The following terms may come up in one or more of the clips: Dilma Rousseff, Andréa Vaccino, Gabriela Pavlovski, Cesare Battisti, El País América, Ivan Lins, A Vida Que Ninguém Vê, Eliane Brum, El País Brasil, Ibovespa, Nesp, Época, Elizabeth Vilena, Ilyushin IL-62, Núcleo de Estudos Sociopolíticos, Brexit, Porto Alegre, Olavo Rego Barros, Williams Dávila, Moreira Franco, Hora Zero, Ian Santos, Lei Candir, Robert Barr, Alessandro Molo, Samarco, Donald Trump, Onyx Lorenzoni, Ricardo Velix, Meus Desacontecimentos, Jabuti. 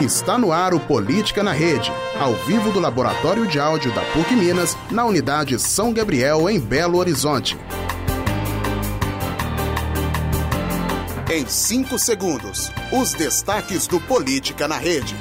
Está no ar o Política na Rede, ao vivo do Laboratório de Áudio da PUC Minas, na unidade São Gabriel, em Belo Horizonte. Em 5 segundos, os destaques do Política na Rede.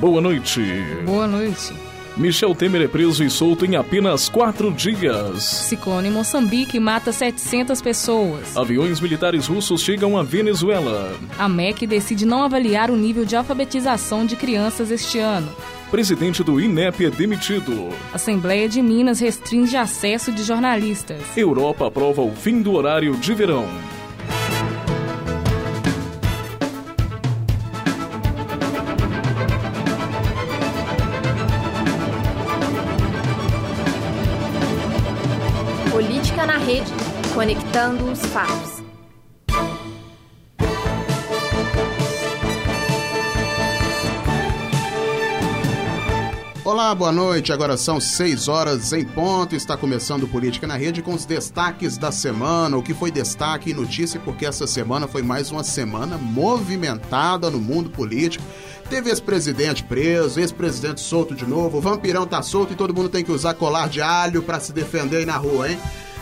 Boa noite. Boa noite. Michel Temer é preso e solto em apenas 4 dias. Ciclone Moçambique mata 700 pessoas. Aviões militares russos chegam à Venezuela. A MEC decide não avaliar o nível de alfabetização de crianças este ano. Presidente do INEP é demitido. Assembleia de Minas restringe acesso de jornalistas. Europa aprova o fim do horário de verão. Política na Rede, conectando os fatos. Olá, boa noite. Agora são 6:00 em ponto. Está começando Política na Rede com os destaques da semana. O que foi destaque e notícia, porque essa semana foi mais uma semana movimentada no mundo político. Teve ex-presidente preso, ex-presidente solto de novo, o vampirão tá solto e todo mundo tem que usar colar de alho pra se defender aí na rua, hein?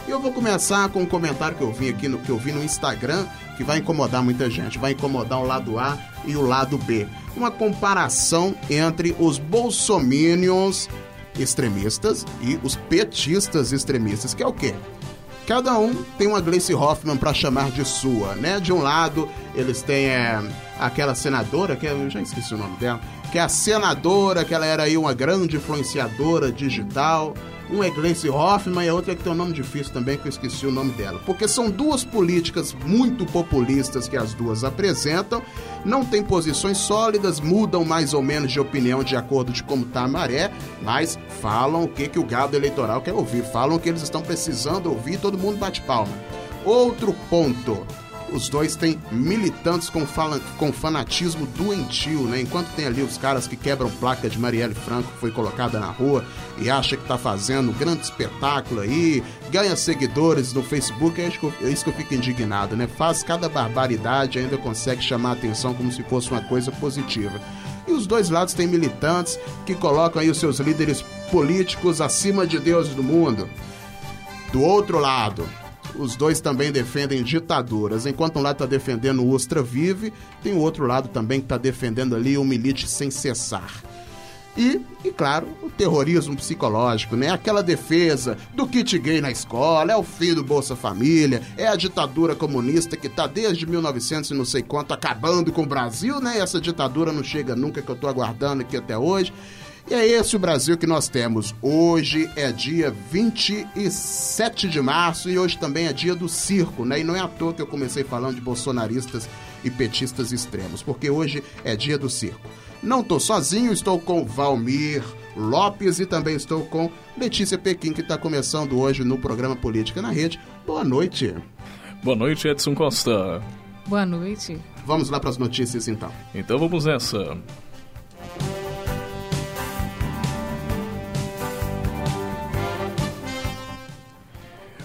E eu vou começar com um comentário que eu vi no Instagram, que vai incomodar muita gente, vai incomodar o lado A e o lado B. Uma comparação entre os bolsominions extremistas e os petistas extremistas, que é o quê? Cada um tem uma Gleice Hoffmann pra chamar de sua, né? De um lado, eles têm aquela senadora, que eu já esqueci o nome dela, que é a senadora, que ela era aí uma grande influenciadora digital. Um é Gleice Hoffmann e a outra é que tem um nome difícil também, que eu esqueci o nome dela. Porque são duas políticas muito populistas que as duas apresentam, não tem posições sólidas, mudam mais ou menos de opinião de acordo de como tá a maré, mas falam o que o gado eleitoral quer ouvir, falam o que eles estão precisando ouvir, todo mundo bate palma. Outro ponto, os dois têm militantes com fanatismo doentio, né? Enquanto tem ali os caras que quebram placa de Marielle Franco, que foi colocada na rua e acha que tá fazendo um grande espetáculo aí, ganha seguidores no Facebook, é isso que eu fico indignado, né? Faz cada barbaridade e ainda consegue chamar a atenção como se fosse uma coisa positiva. E os dois lados têm militantes que colocam aí os seus líderes políticos acima de Deus e do mundo. Do outro lado, os dois também defendem ditaduras. Enquanto um lado está defendendo o Ustra Vive, tem o outro lado também que está defendendo ali o Milite Sem Cessar. E claro, o terrorismo psicológico, né? Aquela defesa do kit gay na escola, é o fim do Bolsa Família, é a ditadura comunista que tá desde 1900 e não sei quanto acabando com o Brasil, né? Essa ditadura não chega nunca, que eu tô aguardando aqui até hoje. E é esse o Brasil que nós temos. Hoje é dia 27 de março e hoje também é dia do circo, né? E não é à toa que eu comecei falando de bolsonaristas e petistas extremos, porque hoje é dia do circo. Não estou sozinho, estou com Valmir Lopes e também estou com Letícia Pequim, que está começando hoje no programa Política na Rede. Boa noite. Boa noite, Edson Costa. Boa noite. Vamos lá para as notícias, então. Então vamos nessa.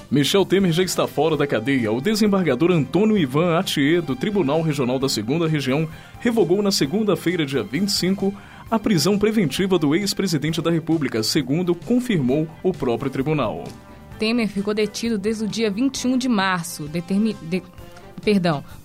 Michel Temer já está fora da cadeia. O desembargador Antônio Ivan Atié, do Tribunal Regional da 2ª Região, revogou na segunda-feira, dia 25, a prisão preventiva do ex-presidente da República, segundo confirmou o próprio tribunal. Temer ficou detido desde o dia 21 de março,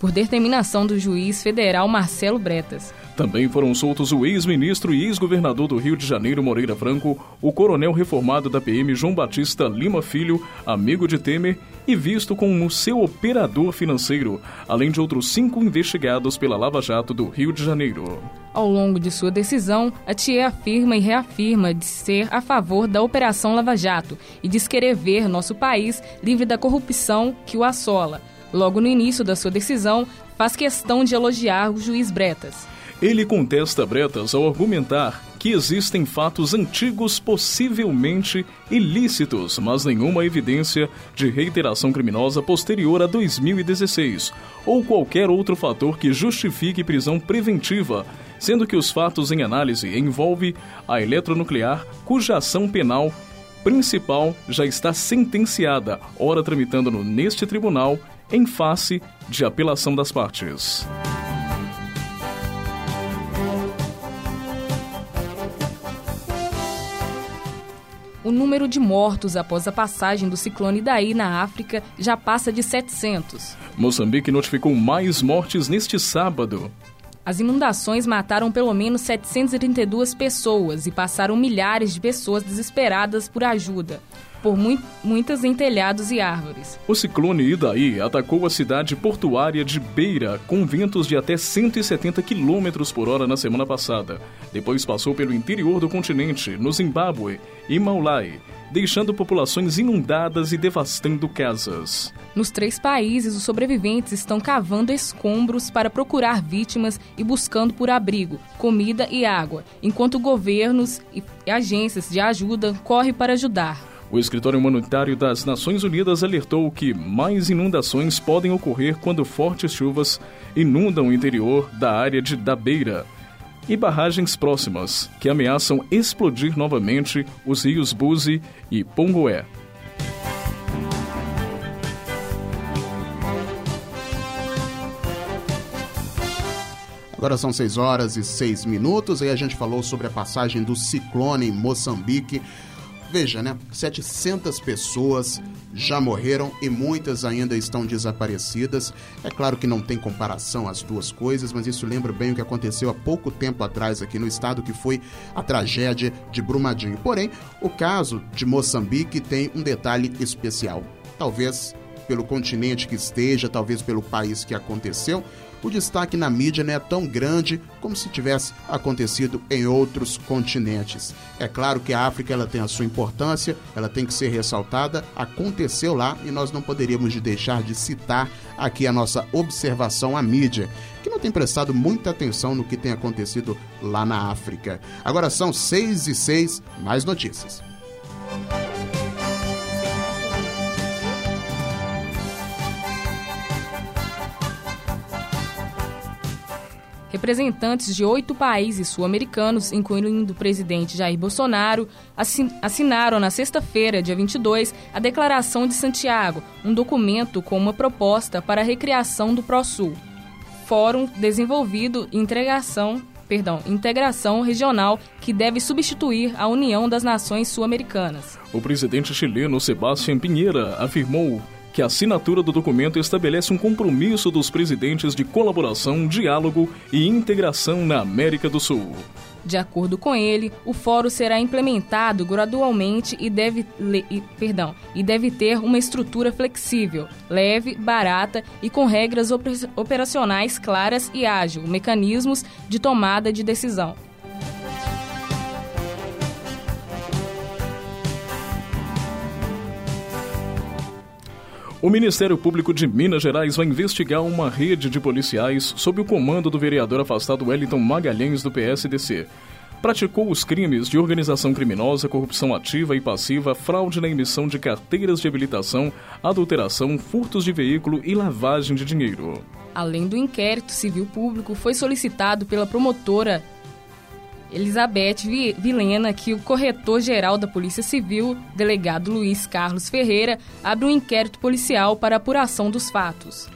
por determinação do juiz federal Marcelo Bretas. Também foram soltos o ex-ministro e ex-governador do Rio de Janeiro, Moreira Franco, o coronel reformado da PM, João Batista Lima Filho, amigo de Temer e visto como seu operador financeiro, além de outros 5 investigados pela Lava Jato do Rio de Janeiro. Ao longo de sua decisão, Atié afirma e reafirma de ser a favor da Operação Lava Jato e de querer ver nosso país livre da corrupção que o assola. Logo no início da sua decisão, faz questão de elogiar o juiz Bretas. Ele contesta Bretas ao argumentar Aqui existem fatos antigos possivelmente ilícitos, mas nenhuma evidência de reiteração criminosa posterior a 2016 ou qualquer outro fator que justifique prisão preventiva, sendo que os fatos em análise envolvem a eletronuclear, cuja ação penal principal já está sentenciada, ora tramitando neste tribunal em face de apelação das partes. O número de mortos após a passagem do ciclone Idai na África já passa de 700. Moçambique notificou mais mortes neste sábado. As inundações mataram pelo menos 732 pessoas e passaram milhares de pessoas desesperadas por ajuda, por muitas em telhados e árvores. O ciclone Idai atacou a cidade portuária de Beira com ventos de até 170 km por hora na semana passada. Depois passou pelo interior do continente, no Zimbábue e Malawi, deixando populações inundadas e devastando casas. Nos três países, os sobreviventes estão cavando escombros para procurar vítimas e buscando por abrigo, comida e água, enquanto governos e agências de ajuda correm para ajudar. O Escritório Humanitário das Nações Unidas alertou que mais inundações podem ocorrer quando fortes chuvas inundam o interior da área da Beira e barragens próximas, que ameaçam explodir novamente os rios Buzi e Pongoé. Agora são 6 horas e 6 minutos, aí a gente falou sobre a passagem do ciclone em Moçambique. Veja, 700 pessoas já morreram e muitas ainda estão desaparecidas. É claro que não tem comparação as duas coisas, mas isso lembra bem o que aconteceu há pouco tempo atrás aqui no estado, que foi a tragédia de Brumadinho. Porém, o caso de Moçambique tem um detalhe especial. Talvez pelo continente que esteja, talvez pelo país que aconteceu, o destaque na mídia não é tão grande como se tivesse acontecido em outros continentes. É claro que a África ela tem a sua importância, ela tem que ser ressaltada, aconteceu lá e nós não poderíamos deixar de citar aqui a nossa observação à mídia, que não tem prestado muita atenção no que tem acontecido lá na África. Agora são 6h06, mais notícias. Representantes de 8 países sul-americanos, incluindo o presidente Jair Bolsonaro, assinaram na sexta-feira, dia 22, a Declaração de Santiago, um documento com uma proposta para a recriação do Prosul, Fórum Desenvolvido e Integração Regional, que deve substituir a União das Nações Sul-Americanas. O presidente chileno Sebastián Piñera afirmou que a assinatura do documento estabelece um compromisso dos presidentes de colaboração, diálogo e integração na América do Sul. De acordo com ele, o fórum será implementado gradualmente e deve ter uma estrutura flexível, leve, barata e com regras operacionais claras e ágil, mecanismos de tomada de decisão. O Ministério Público de Minas Gerais vai investigar uma rede de policiais sob o comando do vereador afastado Wellington Magalhães, do PSDB. Praticou os crimes de organização criminosa, corrupção ativa e passiva, fraude na emissão de carteiras de habilitação, adulteração, furtos de veículo e lavagem de dinheiro. Além do inquérito civil público, foi solicitado pela promotora Elizabeth Vilena que o corretor-geral da Polícia Civil, delegado Luiz Carlos Ferreira, abra um inquérito policial para apuração dos fatos.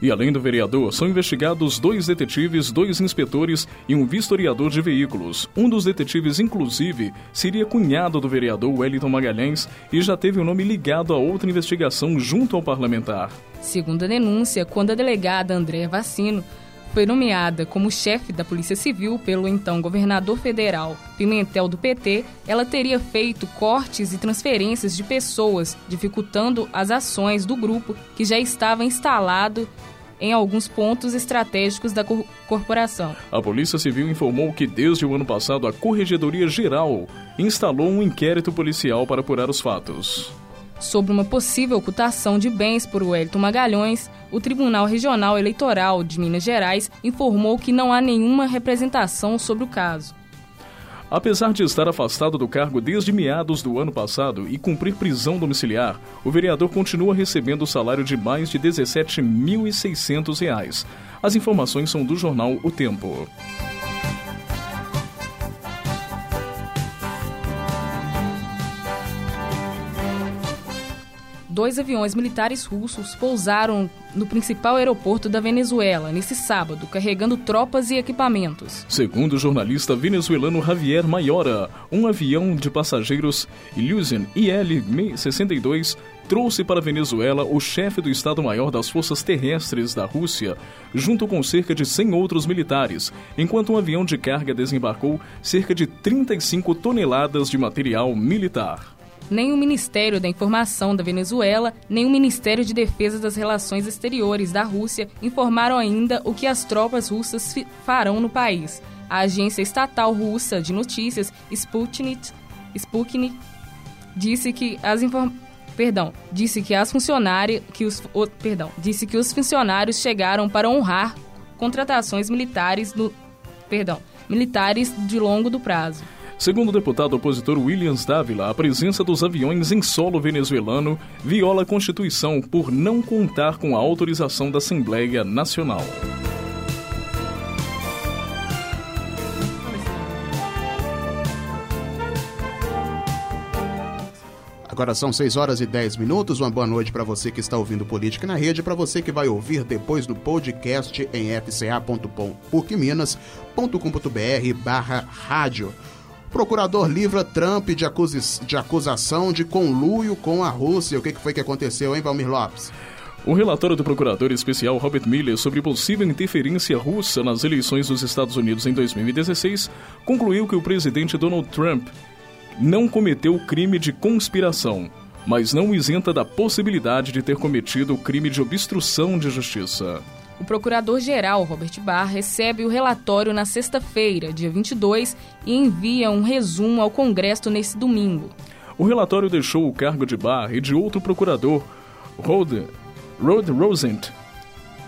E além do vereador, são investigados 2 detetives, 2 inspetores e um vistoriador de veículos. Um dos detetives, inclusive, seria cunhado do vereador Wellington Magalhães e já teve o nome ligado a outra investigação junto ao parlamentar. Segundo a denúncia, quando a delegada Andréa Vaccino foi nomeada como chefe da Polícia Civil pelo então governador federal Pimentel do PT, ela teria feito cortes e transferências de pessoas, dificultando as ações do grupo que já estava instalado em alguns pontos estratégicos da corporação. A Polícia Civil informou que desde o ano passado a Corregedoria Geral instalou um inquérito policial para apurar os fatos. Sobre uma possível ocultação de bens por Wellington Magalhães, o Tribunal Regional Eleitoral de Minas Gerais informou que não há nenhuma representação sobre o caso. Apesar de estar afastado do cargo desde meados do ano passado e cumprir prisão domiciliar, o vereador continua recebendo o salário de mais de R$ 17.600. As informações são do jornal O Tempo. Dois aviões militares russos pousaram no principal aeroporto da Venezuela nesse sábado, carregando tropas e equipamentos. Segundo o jornalista venezuelano Javier Mayora, um avião de passageiros Ilyushin IL-62 trouxe para a Venezuela o chefe do Estado-Maior das Forças Terrestres da Rússia, junto com cerca de 100 outros militares, enquanto um avião de carga desembarcou cerca de 35 toneladas de material militar. Nem o Ministério da Informação da Venezuela, nem o Ministério de Defesa das Relações Exteriores da Rússia informaram ainda o que as tropas russas farão no país. A agência estatal russa de notícias Sputnik disse que os funcionários chegaram para honrar contratações militares de longo prazo. Segundo o deputado opositor Williams Dávila, a presença dos aviões em solo venezuelano viola a Constituição por não contar com a autorização da Assembleia Nacional. Agora são 6 horas e 10 minutos. Uma boa noite para você que está ouvindo Política na Rede, para você que vai ouvir depois no podcast em fca.pucminas.com.br/rádio. Procurador livra Trump de acusação de conluio com a Rússia. O que foi que aconteceu, hein, Valmir Lopes? O relatório do procurador especial Robert Miller sobre possível interferência russa nas eleições dos Estados Unidos em 2016 concluiu que o presidente Donald Trump não cometeu crime de conspiração, mas não isenta da possibilidade de ter cometido o crime de obstrução de justiça. O procurador-geral Robert Barr recebe o relatório na sexta-feira, dia 22, e envia um resumo ao Congresso nesse domingo. O relatório deixou o cargo de Barr e de outro procurador, Rod Rosenth,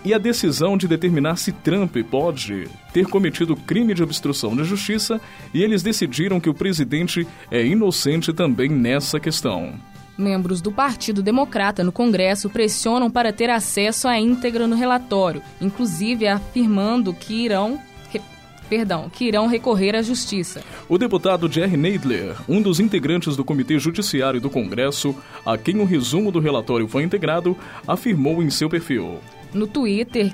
e a decisão de determinar se Trump pode ter cometido crime de obstrução de justiça, e eles decidiram que o presidente é inocente também nessa questão. Membros do Partido Democrata no Congresso pressionam para ter acesso à íntegra no relatório, inclusive afirmando que irão recorrer à Justiça. O deputado Jerry Nadler, um dos integrantes do Comitê Judiciário do Congresso, a quem o resumo do relatório foi integrado, afirmou em seu perfil no Twitter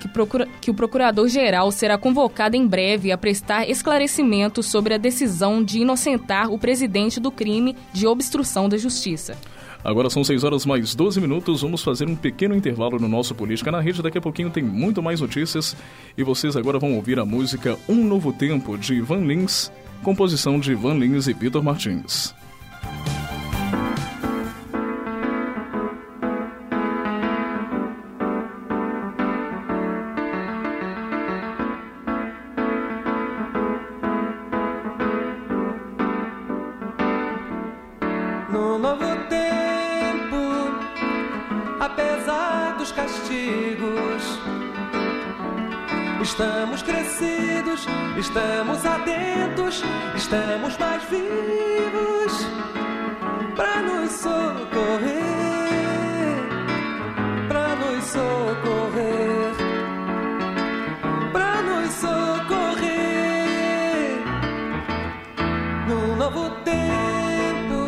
que o procurador-geral será convocado em breve a prestar esclarecimentos sobre a decisão de inocentar o presidente do crime de obstrução da Justiça. Agora são 6 horas mais 12 minutos, vamos fazer um pequeno intervalo no nosso Política na Rede. Daqui a pouquinho tem muito mais notícias e vocês agora vão ouvir a música Um Novo Tempo, de Ivan Lins, composição de Ivan Lins e Vitor Martins. Estamos crescidos, estamos atentos, estamos mais vivos pra nos socorrer, pra nos socorrer, pra nos socorrer. Num novo tempo,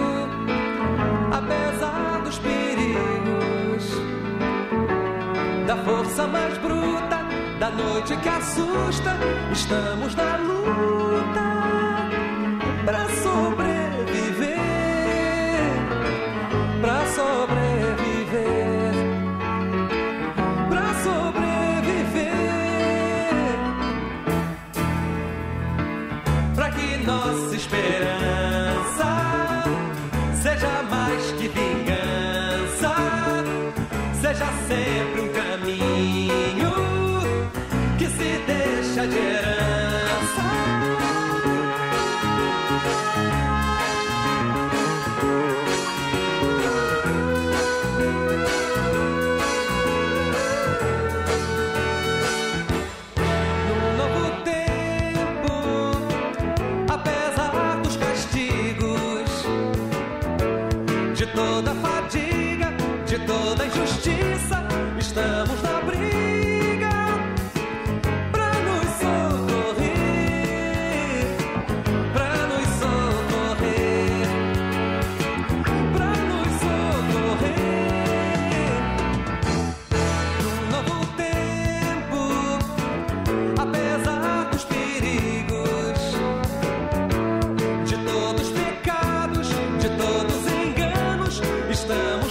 apesar dos perigos, da força mais bruta, da noite que assusta, estamos na luta pra sobreviver, pra sobreviver, pra sobreviver, pra que nossa esperança seja mais que vingança, seja sempre um caminho que se deixa de herança. Num novo tempo, apesar dos toda fadiga, de toda injustiça, estamos na briga pra nos socorrer. Num novo tempo, apesar dos perigos, de todos pecados, de todos enganos, estamos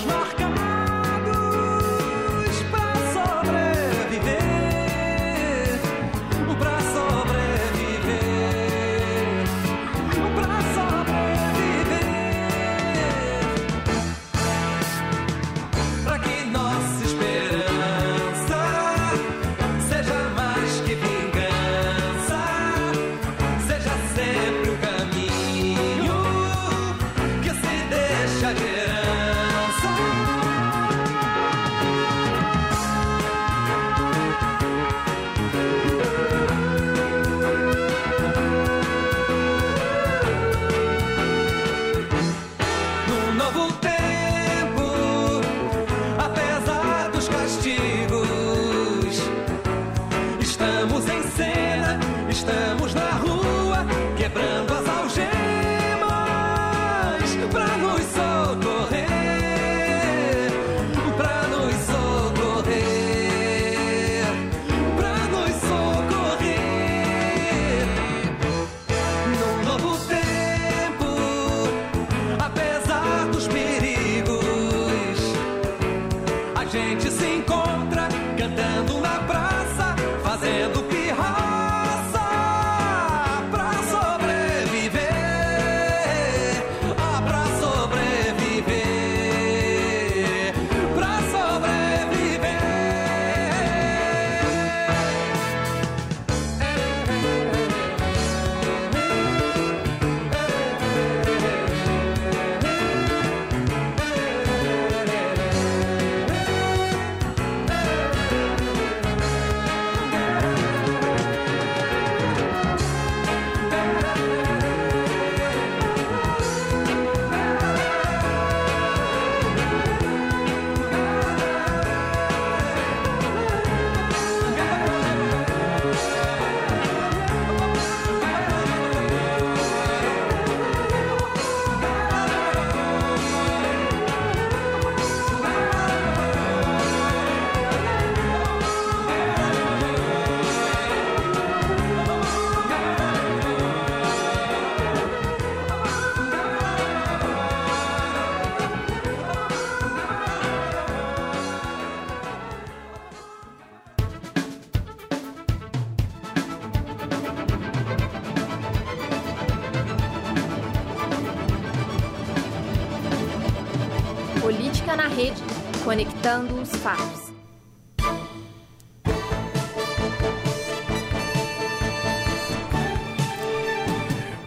Rede, conectando os fatos.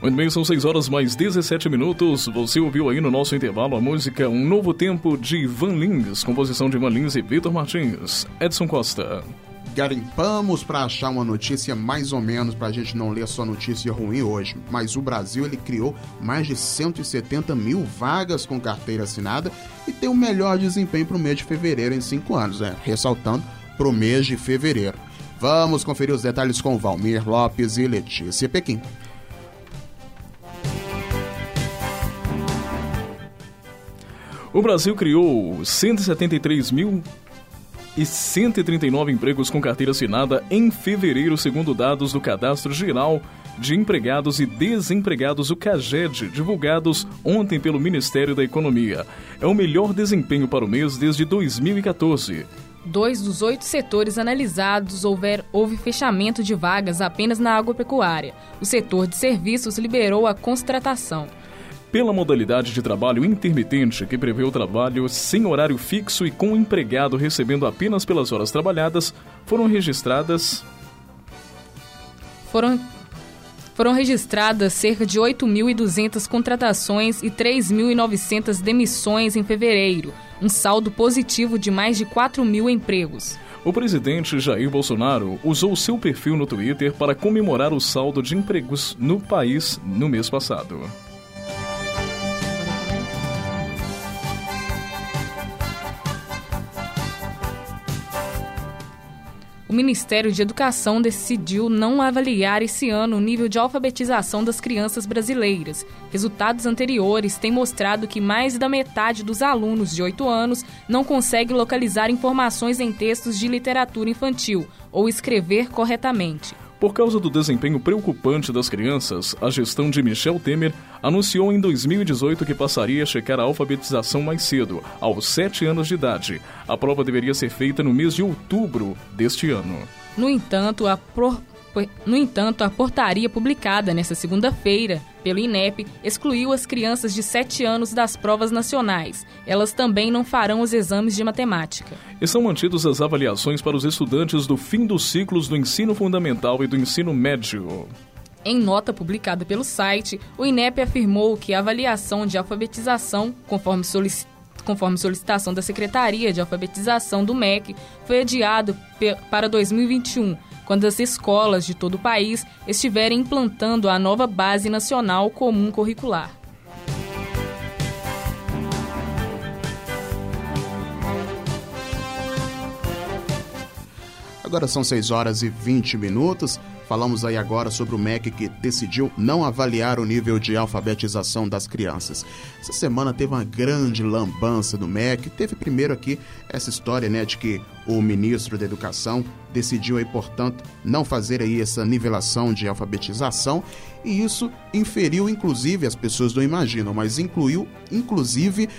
Muito bem, são 6h mais 17. Você ouviu aí no nosso intervalo a música Um Novo Tempo de Ivan Lins, composição de Ivan Lins e Vitor Martins. Edson Costa. Garimpamos para achar uma notícia mais ou menos, para a gente não ler só notícia ruim hoje, mas o Brasil ele criou mais de 170 mil vagas com carteira assinada e tem o melhor desempenho para o mês de fevereiro em 5 anos, ressaltando para o mês de fevereiro. Vamos conferir os detalhes com Valmir Lopes e Letícia Pequim. O Brasil criou 173.139 empregos com carteira assinada em fevereiro, segundo dados do Cadastro Geral de Empregados e Desempregados, o CAGED, divulgados ontem pelo Ministério da Economia. É o melhor desempenho para o mês desde 2014. 2 dos 8 setores analisados houve fechamento de vagas apenas na agropecuária. O setor de serviços liberou a contratação. Pela modalidade de trabalho intermitente, que prevê o trabalho sem horário fixo e com o empregado recebendo apenas pelas horas trabalhadas, foram registradas cerca de 8.200 contratações e 3.900 demissões em fevereiro, um saldo positivo de mais de 4.000 empregos. O presidente Jair Bolsonaro usou seu perfil no Twitter para comemorar o saldo de empregos no país no mês passado. o Ministério de Educação decidiu não avaliar esse ano o nível de alfabetização das crianças brasileiras. Resultados anteriores têm mostrado que mais da metade dos alunos de 8 anos não consegue localizar informações em textos de literatura infantil ou escrever corretamente. Por causa do desempenho preocupante das crianças, a gestão de Michel Temer anunciou em 2018 que passaria a checar a alfabetização mais cedo, aos 7 anos de idade. A prova deveria ser feita no mês de outubro deste ano. No entanto, a portaria publicada nesta segunda-feira pelo INEP excluiu as crianças de 7 anos das provas nacionais. Elas também não farão os exames de matemática. E são mantidas as avaliações para os estudantes do fim dos ciclos do ensino fundamental e do ensino médio. Em nota publicada pelo site, o INEP afirmou que a avaliação de alfabetização, conforme solicitação da Secretaria de Alfabetização do MEC, foi adiado para 2021, quando as escolas de todo o país estiverem implantando a nova Base Nacional Comum Curricular. Agora são 6 horas e 20 minutos. Falamos aí agora sobre o MEC que decidiu não avaliar o nível de alfabetização das crianças. Essa semana teve uma grande lambança do MEC. Teve primeiro aqui essa história, né, de que o ministro da Educação decidiu aí, portanto, não fazer aí essa nivelação de alfabetização, e isso inferiu, inclusive, as pessoas não imaginam, mas incluiu, inclusive,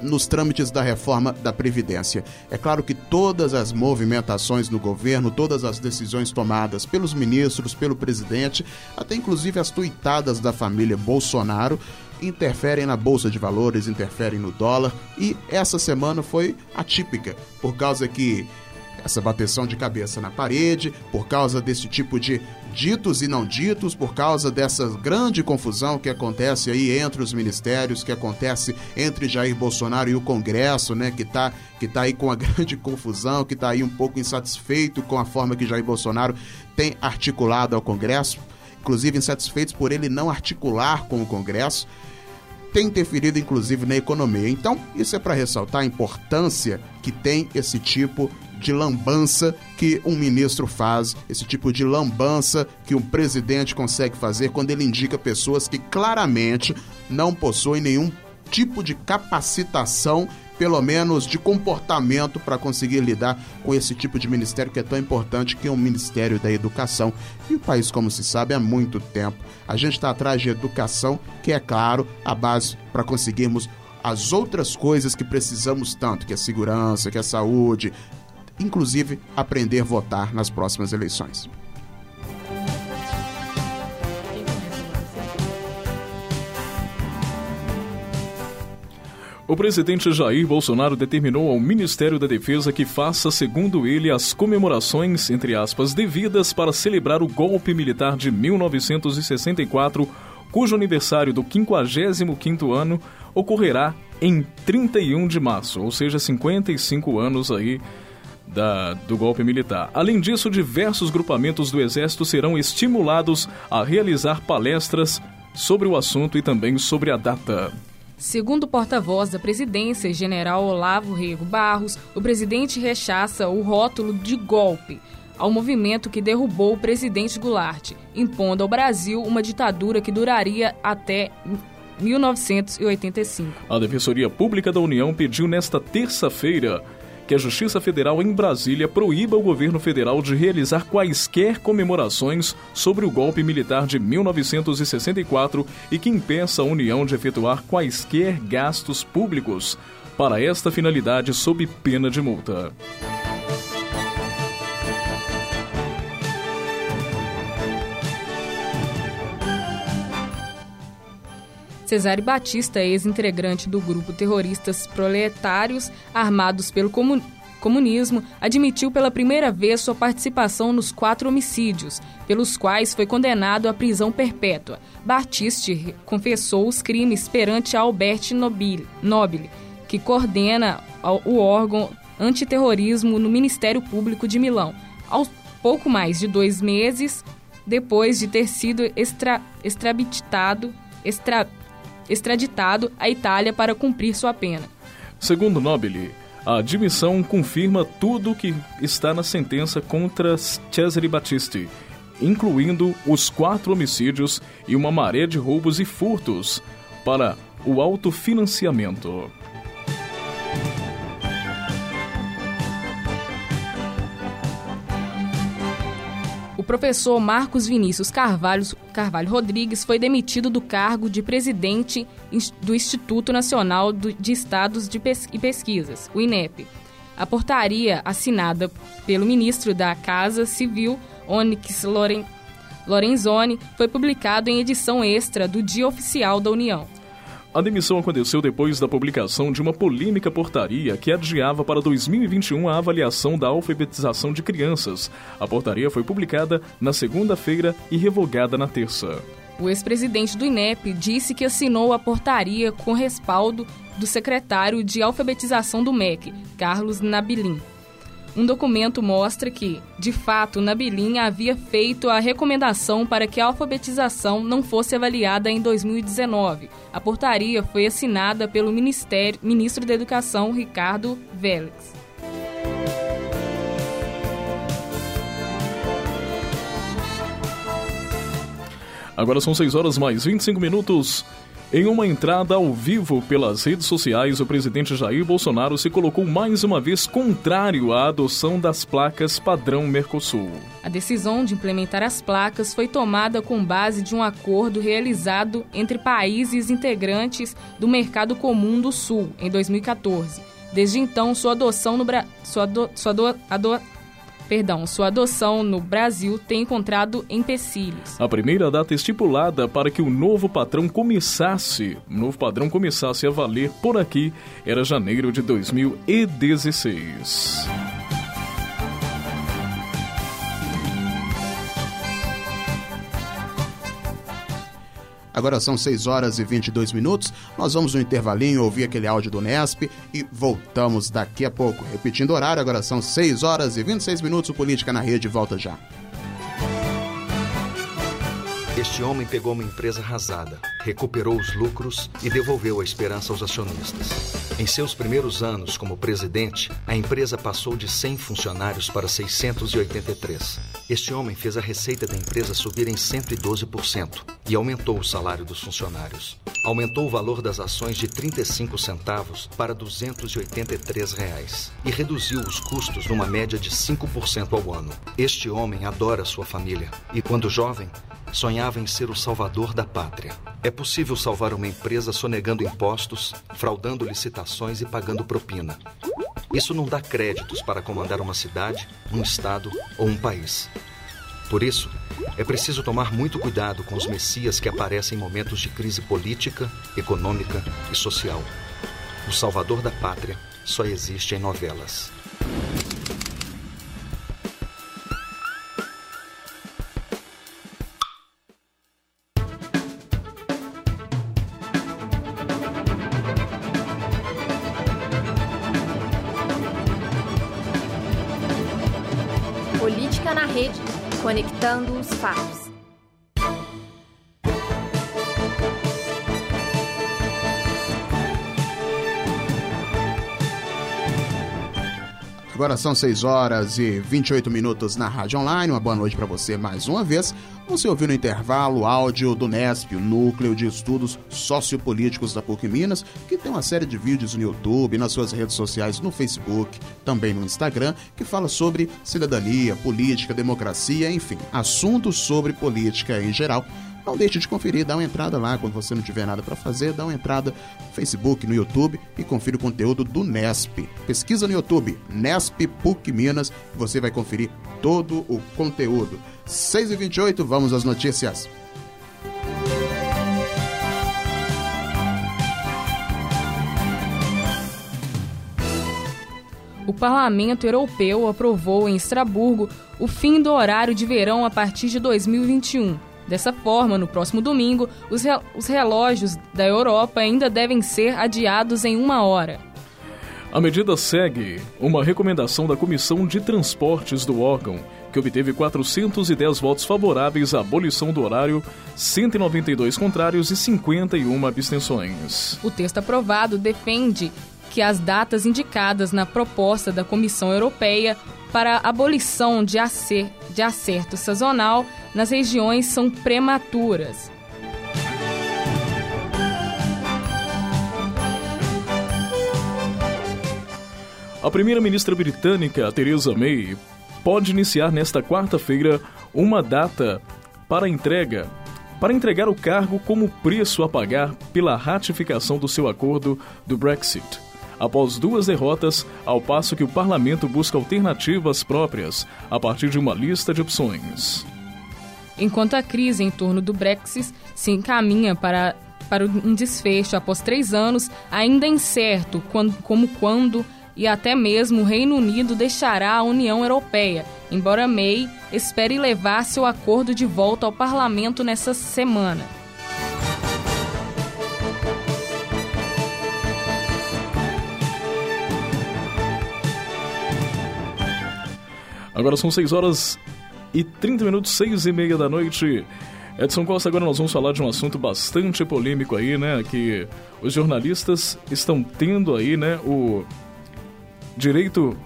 nos trâmites da reforma da Previdência. É claro que todas as movimentações no governo, todas as decisões tomadas pelos ministros, pelo presidente, até inclusive as tuitadas da família Bolsonaro, interferem na Bolsa de Valores, interferem no dólar, e essa semana foi atípica, por causa que essa bateção de cabeça na parede, por causa desse tipo de ditos e não ditos, por causa dessa grande confusão que acontece aí entre os ministérios, que acontece entre Jair Bolsonaro e o Congresso, né, que tá aí com a grande confusão, que tá aí um pouco insatisfeito com a forma que Jair Bolsonaro tem articulado ao Congresso, inclusive insatisfeitos por ele não articular com o Congresso, tem interferido inclusive na economia. Então, isso é para ressaltar a importância que tem esse tipo de lambança que um ministro faz, esse tipo de lambança que um presidente consegue fazer quando ele indica pessoas que claramente não possuem nenhum tipo de capacitação, pelo menos de comportamento, para conseguir lidar com esse tipo de ministério que é tão importante, que é o Ministério da Educação. E o país, como se sabe, há muito tempo a gente está atrás de educação, que é claro, a base para conseguirmos as outras coisas que precisamos tanto, que é segurança, que é saúde, inclusive aprender a votar nas próximas eleições. O presidente Jair Bolsonaro determinou ao Ministério da Defesa que faça, segundo ele, as comemorações, entre aspas, devidas para celebrar o golpe militar de 1964, cujo aniversário do 55º ano ocorrerá em 31 de março, ou seja, 55 anos aí do golpe militar. Além disso, diversos grupamentos do Exército serão estimulados a realizar palestras sobre o assunto e também sobre a data. Segundo o porta-voz da presidência, general Olavo Rego Barros, o presidente rechaça o rótulo de golpe ao movimento que derrubou o presidente Goulart, impondo ao Brasil uma ditadura que duraria até 1985. A Defensoria Pública da União pediu nesta terça-feira que a Justiça Federal em Brasília proíba o governo federal de realizar quaisquer comemorações sobre o golpe militar de 1964 e que impeça a União de efetuar quaisquer gastos públicos para esta finalidade sob pena de multa. Cesare Battisti, ex-integrante do grupo terroristas proletários armados pelo comunismo, admitiu pela primeira vez sua participação nos 4 homicídios, pelos quais foi condenado à prisão perpétua. Battisti confessou os crimes perante Albert Nobile, que coordena o órgão antiterrorismo no Ministério Público de Milão. Há pouco mais de 2 meses, depois de ter sido extraditado à Itália para cumprir sua pena. Segundo Nobile, A admissão confirma tudo o que está na sentença contra Cesare Battisti, incluindo os 4 homicídios e uma maré de roubos e furtos para o autofinanciamento. O professor Marcos Vinícius Carvalho Rodrigues foi demitido do cargo de presidente do Instituto Nacional de Estados e Pesquisas, o INEP. A portaria assinada pelo ministro da Casa Civil, Onyx Lorenzoni, foi publicado em edição extra do Dia Oficial da União. A demissão aconteceu depois da publicação de uma polêmica portaria que adiava para 2021 a avaliação da alfabetização de crianças. A portaria foi publicada na segunda-feira e revogada na terça. O ex-presidente do INEP disse que assinou a portaria com respaldo do secretário de alfabetização do MEC, Carlos Nabilim. Um documento mostra que, de fato, Nabilim havia feito a recomendação para que a alfabetização não fosse avaliada em 2019. A portaria foi assinada pelo ministro da Educação, Ricardo Velix. Agora são 6:25. Em uma entrada ao vivo pelas redes sociais, o presidente Jair Bolsonaro se colocou mais uma vez contrário à adoção das placas padrão Mercosul. A decisão de implementar as placas foi tomada com base de um acordo realizado entre países integrantes do Mercado Comum do Sul, em 2014. Desde então, sua adoção no Brasil tem encontrado empecilhos. A primeira data estipulada para que o novo padrão começasse a valer por aqui era janeiro de 2016. Agora são 6:22. Nós vamos no intervalinho ouvir aquele áudio do Nesp e voltamos daqui a pouco. Repetindo o horário, agora são 6:26. O Política na Rede volta já. Este homem pegou uma empresa arrasada, recuperou os lucros e devolveu a esperança aos acionistas. Em seus primeiros anos como presidente, a empresa passou de 100 funcionários para 683. Este homem fez a receita da empresa subir em 112% e aumentou o salário dos funcionários. Aumentou o valor das ações de 35 centavos para R$283 e reduziu os custos numa média de 5% ao ano. Este homem adora sua família e, quando jovem, sonhava em ser o salvador da pátria. É possível salvar uma empresa sonegando impostos, fraudando licitações e pagando propina. Isso não dá créditos para comandar uma cidade, um estado ou um país. Por isso, é preciso tomar muito cuidado com os messias que aparecem em momentos de crise política, econômica e social. O salvador da pátria só existe em novelas. Conectando os fatos. Agora são 6:28 na Rádio Online. Uma boa noite para você mais uma vez. Você ouviu no intervalo o áudio do Nesp, o Núcleo de Estudos Sociopolíticos da PUC Minas, que tem uma série de vídeos no YouTube, nas suas redes sociais, no Facebook, também no Instagram, que fala sobre cidadania, política, democracia, enfim, assuntos sobre política em geral. Não deixe de conferir, dá uma entrada lá, quando você não tiver nada para fazer, dá uma entrada no Facebook, no YouTube e confira o conteúdo do Nesp. Pesquisa no YouTube, Nesp PUC Minas, e você vai conferir todo o conteúdo. 6:28, vamos às notícias. O Parlamento Europeu aprovou em Estrasburgo o fim do horário de verão a partir de 2021. Dessa forma, no próximo domingo, os relógios da Europa ainda devem ser adiados em 1 hora. A medida segue uma recomendação da Comissão de Transportes do órgão, que obteve 410 votos favoráveis à abolição do horário, 192 contrários e 51 abstenções. O texto aprovado defende que as datas indicadas na proposta da Comissão Europeia para a abolição de acerto sazonal nas regiões são prematuras. A primeira-ministra britânica, Theresa May, pode iniciar nesta quarta-feira uma data para entregar o cargo como preço a pagar pela ratificação do seu acordo do Brexit, após duas derrotas, ao passo que o parlamento busca alternativas próprias a partir de uma lista de opções. Enquanto a crise em torno do Brexit se encaminha para um desfecho após 3 anos, ainda é incerto quando e até mesmo o Reino Unido deixará a União Europeia, embora May espere levar seu acordo de volta ao parlamento nessa semana. Agora são 6:30, 6:30 da noite. Edson Costa, agora nós vamos falar de um assunto bastante polêmico aí, né? Que os jornalistas estão tendo aí, né? O direito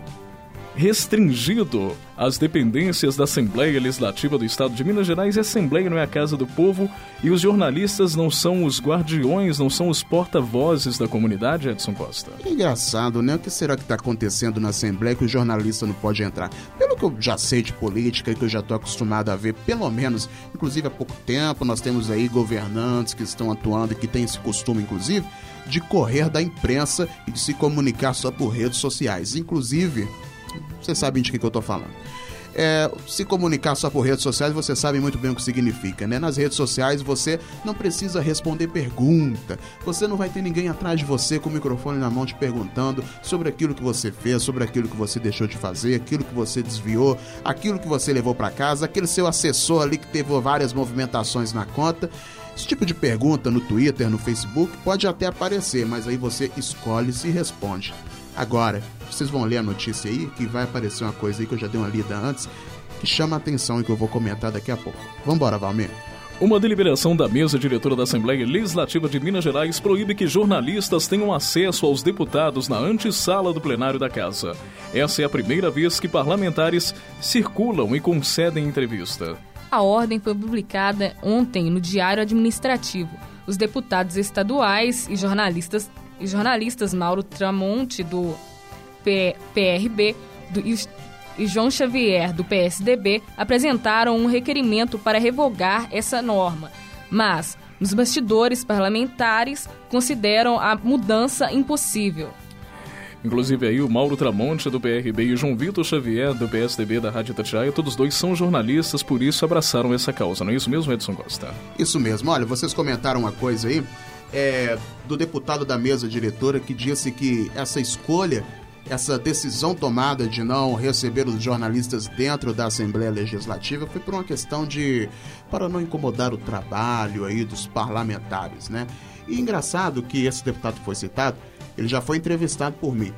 restringido às dependências da Assembleia Legislativa do Estado de Minas Gerais. A Assembleia não é a casa do povo e os jornalistas não são os guardiões, não são os porta-vozes da comunidade, Edson Costa. É engraçado, né? O que será que está acontecendo na Assembleia que o jornalista não pode entrar? Pelo que eu já sei de política e que eu já estou acostumado a ver, pelo menos, inclusive há pouco tempo, nós temos aí governantes que estão atuando e que têm esse costume, inclusive, de correr da imprensa e de se comunicar só por redes sociais. Inclusive, vocês sabem de que eu estou falando. Se comunicar só por redes sociais, vocês sabem muito bem o que significa, né? Nas redes sociais você não precisa responder pergunta, você não vai ter ninguém atrás de você com o microfone na mão te perguntando sobre aquilo que você fez, sobre aquilo que você deixou de fazer, aquilo que você desviou, aquilo que você levou para casa, aquele seu assessor ali que teve várias movimentações na conta. Esse tipo de pergunta no Twitter, no Facebook, pode até aparecer, mas aí você escolhe se responde. Agora, vocês vão ler a notícia aí, que vai aparecer uma coisa aí que eu já dei uma lida antes, que chama a atenção e que eu vou comentar daqui a pouco. Vambora, Valmir. Uma deliberação da mesa diretora da Assembleia Legislativa de Minas Gerais proíbe que jornalistas tenham acesso aos deputados na antessala do plenário da casa. Essa é a primeira vez que parlamentares circulam e concedem entrevista. A ordem foi publicada ontem no Diário Administrativo. Os deputados estaduais e jornalistas Mauro Tramonte, do PRB, e João Xavier, do PSDB, apresentaram um requerimento para revogar essa norma. Mas, nos bastidores parlamentares, consideram a mudança impossível. Inclusive aí o Mauro Tramonte, do PRB, e o João Vitor Xavier, do PSDB da Rádio Itatiaia, todos dois são jornalistas, por isso abraçaram essa causa, não é isso mesmo, Edson Costa? Isso mesmo. Olha, vocês comentaram uma coisa aí, do deputado da mesa diretora que disse que essa escolha, essa decisão tomada de não receber os jornalistas dentro da Assembleia Legislativa foi por uma questão para não incomodar o trabalho aí dos parlamentares, né? E engraçado que esse deputado que foi citado, ele já foi entrevistado por mim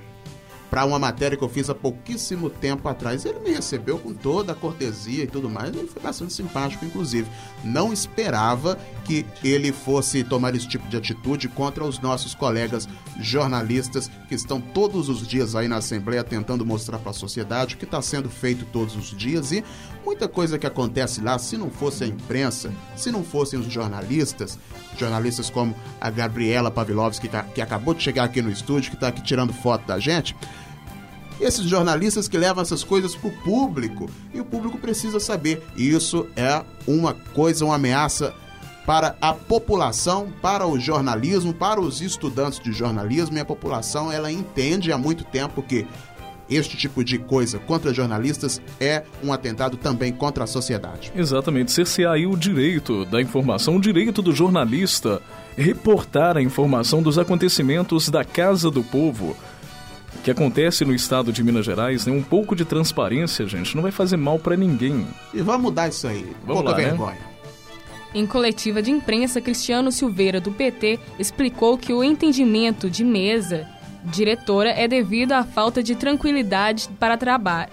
para uma matéria que eu fiz há pouquíssimo tempo atrás. Ele me recebeu com toda a cortesia e tudo mais. Ele foi bastante simpático, inclusive. Não esperava que ele fosse tomar esse tipo de atitude contra os nossos colegas jornalistas que estão todos os dias aí na Assembleia tentando mostrar para a sociedade o que está sendo feito todos os dias. E muita coisa que acontece lá, se não fosse a imprensa, se não fossem os jornalistas como a Gabriela Pavlovski, que acabou de chegar aqui no estúdio, que está aqui tirando foto da gente, esses jornalistas que levam essas coisas para o público, e o público precisa saber. Isso é uma coisa, uma ameaça para a população, para o jornalismo, para os estudantes de jornalismo. E a população, ela entende há muito tempo que este tipo de coisa contra jornalistas é um atentado também contra a sociedade. Exatamente, cercear aí o direito da informação, o direito do jornalista reportar a informação dos acontecimentos da Casa do Povo, que acontece no estado de Minas Gerais, né? Um pouco de transparência, gente, não vai fazer mal pra ninguém. E vamos mudar isso aí, vamos lá, vergonha. Né? Em coletiva de imprensa, Cristiano Silveira, do PT, explicou que o entendimento de mesa diretora é devido à falta de tranquilidade para trabalho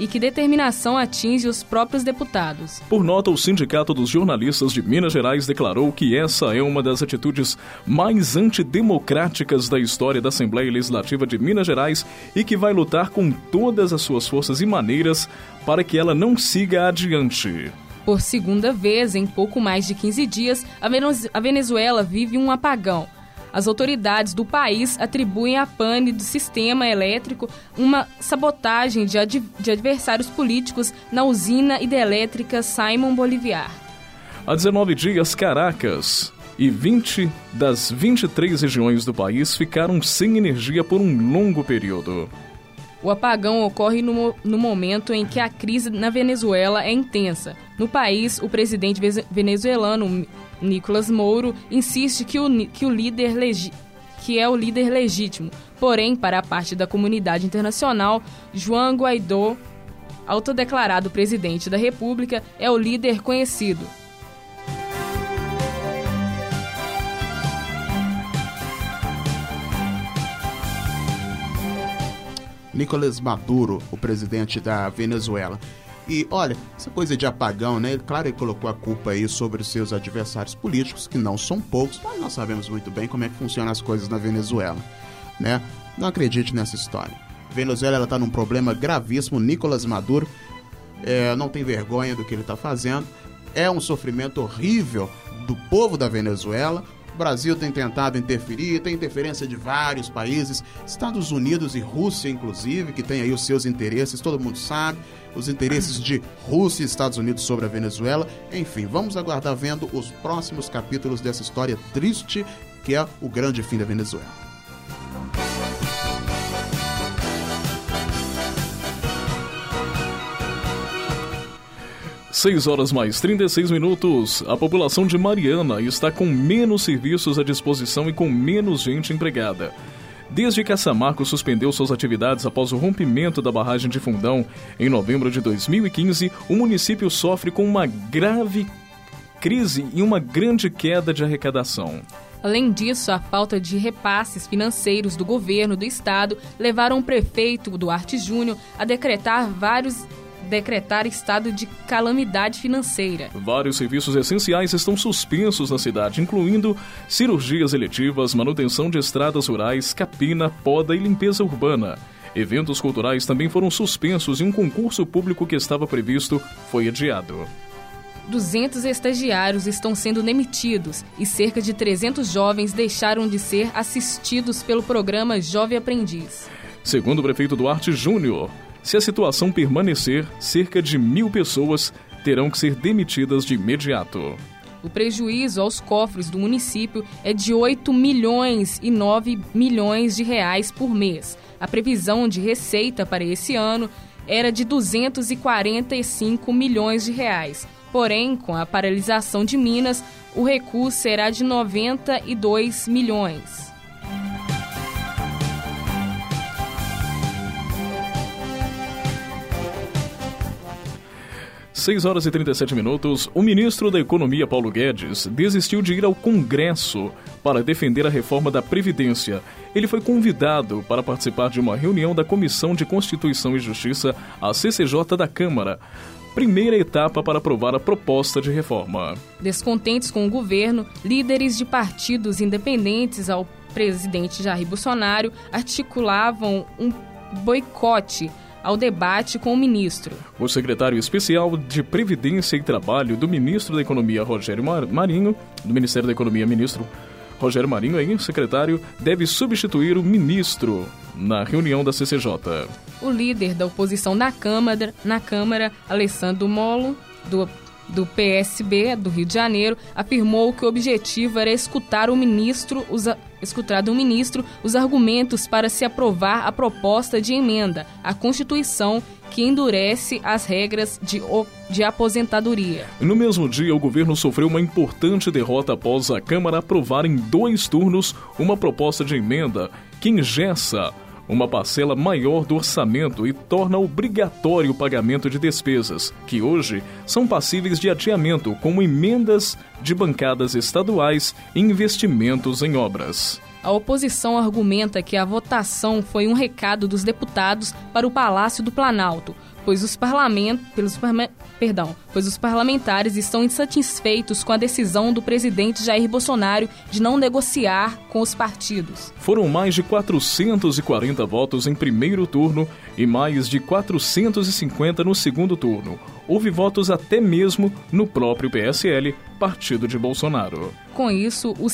e que determinação atinge os próprios deputados. Por nota, o Sindicato dos Jornalistas de Minas Gerais declarou que essa é uma das atitudes mais antidemocráticas da história da Assembleia Legislativa de Minas Gerais e que vai lutar com todas as suas forças e maneiras para que ela não siga adiante. Por segunda vez, em pouco mais de 15 dias, a Venezuela vive um apagão. As autoridades do país atribuem à pane do sistema elétrico uma sabotagem de adversários políticos na usina hidrelétrica Simon Bolivar. Há 19 dias, Caracas e 20 das 23 regiões do país ficaram sem energia por um longo período. O apagão ocorre no momento em que a crise na Venezuela é intensa. No país, o presidente venezuelano Nicolás Maduro insiste que é o líder legítimo. Porém, para a parte da comunidade internacional, Juan Guaidó, autodeclarado presidente da República, é o líder conhecido. Nicolás Maduro, o presidente da Venezuela. E, olha, essa coisa de apagão, né? Claro, ele colocou a culpa aí sobre os seus adversários políticos, que não são poucos, mas nós sabemos muito bem como é que funcionam as coisas na Venezuela, né? Não acredite nessa história. A Venezuela, ela tá num problema gravíssimo. Nicolás Maduro não tem vergonha do que ele tá fazendo. É um sofrimento horrível do povo da Venezuela. O Brasil tem tentado interferir, tem interferência de vários países, Estados Unidos e Rússia, inclusive, que tem aí os seus interesses, todo mundo sabe, os interesses de Rússia e Estados Unidos sobre a Venezuela. Enfim, vamos aguardar vendo os próximos capítulos dessa história triste, que é o grande fim da Venezuela. Seis horas mais 36 minutos, a população de Mariana está com menos serviços à disposição e com menos gente empregada. Desde que a Samarco suspendeu suas atividades após o rompimento da barragem de Fundão, em novembro de 2015, o município sofre com uma grave crise e uma grande queda de arrecadação. Além disso, a falta de repasses financeiros do governo do estado levaram o prefeito Duarte Júnior a decretar estado de calamidade financeira. Vários serviços essenciais estão suspensos na cidade, incluindo cirurgias eletivas, manutenção de estradas rurais, capina, poda e limpeza urbana. Eventos culturais também foram suspensos e um concurso público que estava previsto foi adiado. 200 estagiários estão sendo demitidos e cerca de 300 jovens deixaram de ser assistidos pelo programa Jovem Aprendiz. Segundo o prefeito Duarte Júnior, se a situação permanecer, cerca de 1.000 pessoas terão que ser demitidas de imediato. O prejuízo aos cofres do município é de 8 milhões e 9 milhões de reais por mês. A previsão de receita para esse ano era de 245 milhões de reais. Porém, com a paralisação de Minas, o recuo será de 92 milhões. Seis horas e 37 minutos, o ministro da Economia, Paulo Guedes, desistiu de ir ao Congresso para defender a reforma da Previdência. Ele foi convidado para participar de uma reunião da Comissão de Constituição e Justiça, a CCJ da Câmara. Primeira etapa para aprovar a proposta de reforma. Descontentes com o governo, líderes de partidos independentes ao presidente Jair Bolsonaro articulavam um boicote ao debate com o ministro. O secretário especial de Previdência e Trabalho do ministro da Economia, Rogério Marinho, do Ministério da Economia, ministro Rogério Marinho, aí, secretário, deve substituir o ministro na reunião da CCJ. O líder da oposição na Câmara, Alessandro Molo, do PSB do Rio de Janeiro, afirmou que o objetivo era escutar do ministro os argumentos para se aprovar a proposta de emenda à Constituição que endurece as regras de aposentadoria. No mesmo dia, o governo sofreu uma importante derrota após a Câmara aprovar em 2 turnos uma proposta de emenda que engessa uma parcela maior do orçamento e torna obrigatório o pagamento de despesas, que hoje são passíveis de adiamento, como emendas de bancadas estaduais e investimentos em obras. A oposição argumenta que a votação foi um recado dos deputados para o Palácio do Planalto, pois os parlamentares estão insatisfeitos com a decisão do presidente Jair Bolsonaro de não negociar com os partidos. Foram mais de 440 votos em primeiro turno e mais de 450 no segundo turno. Houve votos até mesmo no próprio PSL, partido de Bolsonaro. Com isso, os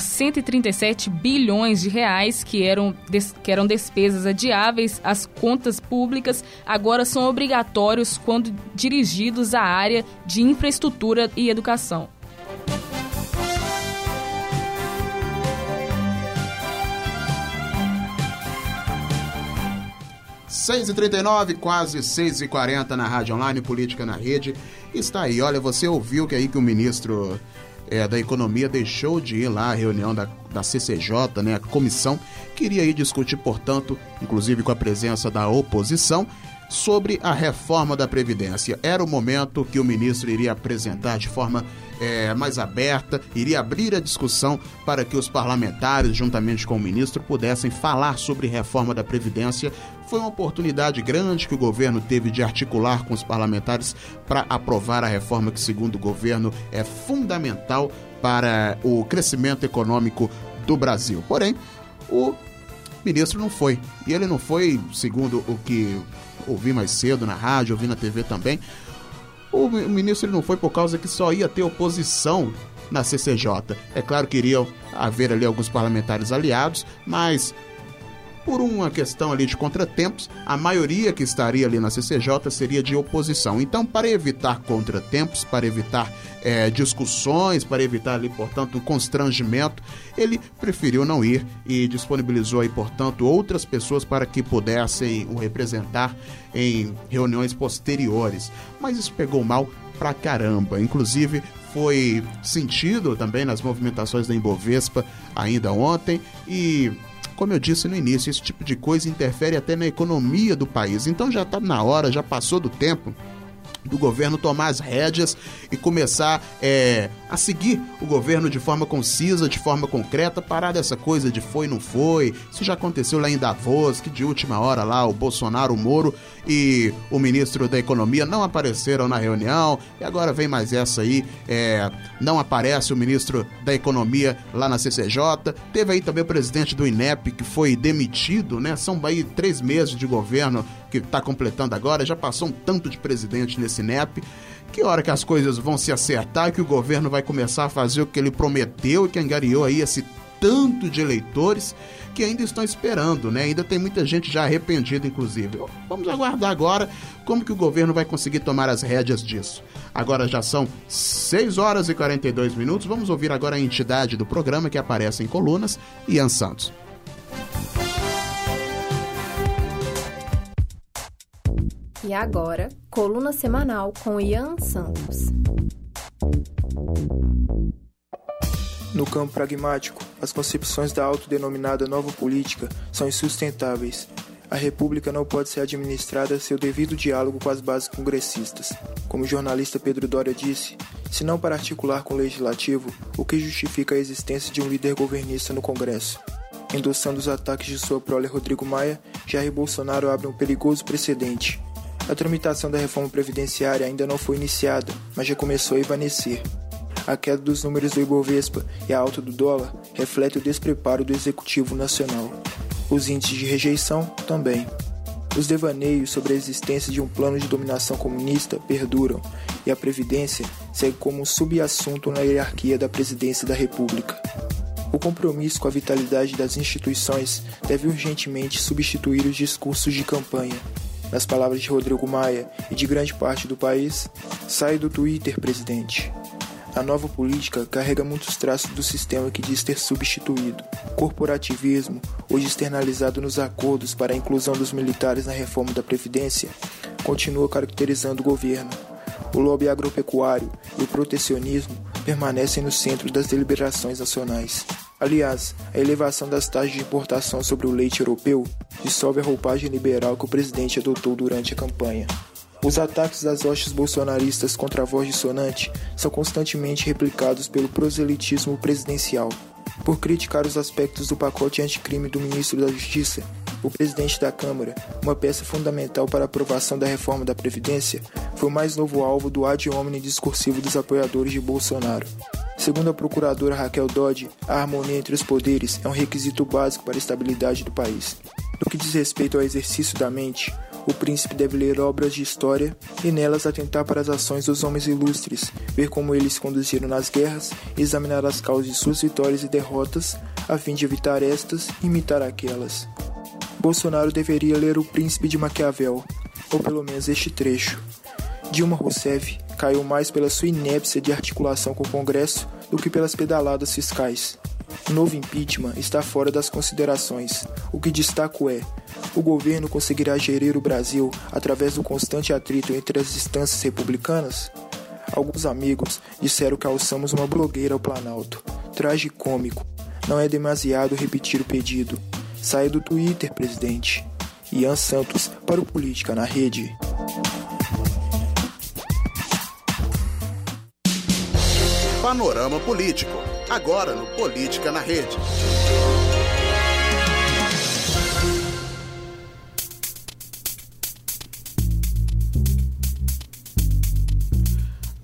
137 bilhões de reais que eram despesas adiáveis às contas públicas agora são obrigatórios quando dirigidos à área de infraestrutura e educação. Seis e 39, quase 6h40 na Rádio Online, Política na Rede. Está aí, olha, você ouviu que aí que o ministro da Economia deixou de ir lá à reunião da CCJ, né, a comissão, queria aí discutir, portanto, inclusive com a presença da oposição, sobre a reforma da Previdência. Era o momento que o ministro iria apresentar de forma mais aberta, iria abrir a discussão para que os parlamentares, juntamente com o ministro, pudessem falar sobre reforma da Previdência. Foi uma oportunidade grande que o governo teve de articular com os parlamentares para aprovar a reforma que, segundo o governo, é fundamental para o crescimento econômico do Brasil. Porém, o ministro não foi. E ele não foi, segundo o que ouvi mais cedo na rádio, ouvi na TV também, o ministro não foi por causa que só ia ter oposição na CCJ. É claro que iriam haver ali alguns parlamentares aliados, mas por uma questão ali de contratempos, a maioria que estaria ali na CCJ seria de oposição. Então, para evitar contratempos, para evitar discussões, para evitar ali, portanto, um constrangimento, ele preferiu não ir e disponibilizou aí, portanto, outras pessoas para que pudessem o representar em reuniões posteriores. Mas isso pegou mal pra caramba. Inclusive, foi sentido também nas movimentações da Ibovespa ainda ontem e, como eu disse no início, esse tipo de coisa interfere até na economia do país. Então já está na hora, já passou do tempo do governo tomar as rédeas e começar a seguir o governo de forma concisa, de forma concreta, parar dessa coisa de foi, não foi. Isso já aconteceu lá em Davos, que de última hora lá o Bolsonaro, o Moro e o ministro da Economia não apareceram na reunião, e agora vem mais essa aí, não aparece o ministro da Economia lá na CCJ. Teve aí também o presidente do INEP, que foi demitido, né? São aí 3 meses de governo que está completando agora, já passou um tanto de presidente nesse INEP. Que hora que as coisas vão se acertar, que o governo vai começar a fazer o que ele prometeu e que angariou aí esse tanto de eleitores que ainda estão esperando, né? Ainda tem muita gente já arrependida, inclusive. Vamos aguardar agora como que o governo vai conseguir tomar as rédeas disso. Agora já são 6h42, vamos ouvir agora a entidade do programa que aparece em colunas, Ian Santos. E agora, coluna semanal com Ian Santos. No campo pragmático, as concepções da autodenominada nova política são insustentáveis. A República não pode ser administrada sem o devido diálogo com as bases congressistas. Como o jornalista Pedro Doria disse, se não para articular com o Legislativo, o que justifica a existência de um líder governista no Congresso? Endossando os ataques de sua prole Rodrigo Maia, Jair Bolsonaro abre um perigoso precedente. A tramitação da reforma previdenciária ainda não foi iniciada, mas já começou a evanescer. A queda dos números do Ibovespa e a alta do dólar reflete o despreparo do Executivo Nacional. Os índices de rejeição também. Os devaneios sobre a existência de um plano de dominação comunista perduram e a Previdência segue como um subassunto na hierarquia da Presidência da República. O compromisso com a vitalidade das instituições deve urgentemente substituir os discursos de campanha. Nas palavras de Rodrigo Maia e de grande parte do país, sai do Twitter, presidente. A nova política carrega muitos traços do sistema que diz ter substituído. Corporativismo, hoje externalizado nos acordos para a inclusão dos militares na reforma da Previdência, continua caracterizando o governo. O lobby agropecuário e o protecionismo permanecem no centro das deliberações nacionais. Aliás, a elevação das taxas de importação sobre o leite europeu dissolve a roupagem liberal que o presidente adotou durante a campanha. Os ataques das hostes bolsonaristas contra a voz dissonante são constantemente replicados pelo proselitismo presidencial. Por criticar os aspectos do pacote anticrime do ministro da Justiça, o presidente da Câmara, uma peça fundamental para a aprovação da reforma da Previdência, foi o mais novo alvo do ad hominem discursivo dos apoiadores de Bolsonaro. Segundo a procuradora Raquel Dodge, a harmonia entre os poderes é um requisito básico para a estabilidade do país. No que diz respeito ao exercício da mente, o príncipe deve ler obras de história e nelas atentar para as ações dos homens ilustres, ver como eles se conduziram nas guerras, examinar as causas de suas vitórias e derrotas, a fim de evitar estas e imitar aquelas. Bolsonaro deveria ler O Príncipe de Maquiavel, ou pelo menos este trecho. Dilma Rousseff caiu mais pela sua inépcia de articulação com o Congresso do que pelas pedaladas fiscais. O novo impeachment está fora das considerações. O que destaco é: o governo conseguirá gerir o Brasil através do constante atrito entre as instâncias republicanas? Alguns amigos disseram que alçamos uma blogueira ao Planalto. Tragicômico. Não é demasiado repetir o pedido. Saia do Twitter, presidente. Ian Santos para o Política na Rede. Panorama Político. Agora no Política na Rede.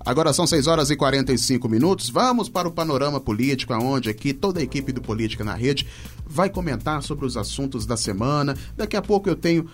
Agora são 6 horas e 45 minutos. Vamos para o Panorama Político, onde aqui toda a equipe do Política na Rede vai comentar sobre os assuntos da semana. Daqui a pouco eu tenho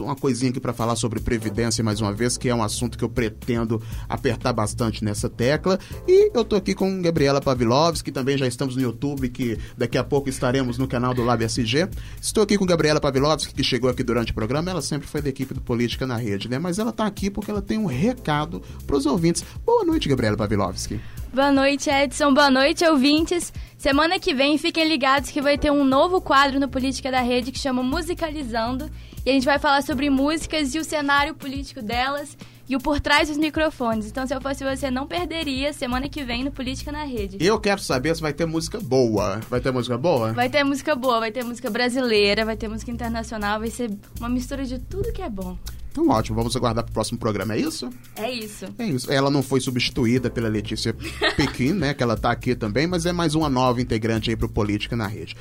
uma coisinha aqui para falar sobre Previdência mais uma vez, que é um assunto que eu pretendo apertar bastante nessa tecla. E eu tô aqui com Gabriela Pavlovski, também já estamos no YouTube, que daqui a pouco estaremos no canal do Lab SG. Estou aqui com Gabriela Pavlovski, que chegou aqui durante o programa. Ela sempre foi da equipe do Política na Rede, né? Mas ela tá aqui porque ela tem um recado para os ouvintes. Boa noite, Gabriela Pavlovski. Boa noite, Edson. Boa noite, ouvintes. Semana que vem, fiquem ligados que vai ter um novo quadro no Política da Rede que chama Musicalizando. E a gente vai falar sobre músicas e o cenário político delas e o por trás dos microfones. Então, se eu fosse você, não perderia semana que vem no Política na Rede. Eu quero saber se vai ter música boa. Vai ter música boa? Vai ter música boa. Vai ter música brasileira, vai ter música internacional. Vai ser uma mistura de tudo que é bom. Então, ótimo. Vamos aguardar pro próximo programa, é isso? É isso. É isso. Ela não foi substituída pela Letícia Pequim, né? Que ela tá aqui também, mas é mais uma nova integrante aí pro Política na Rede.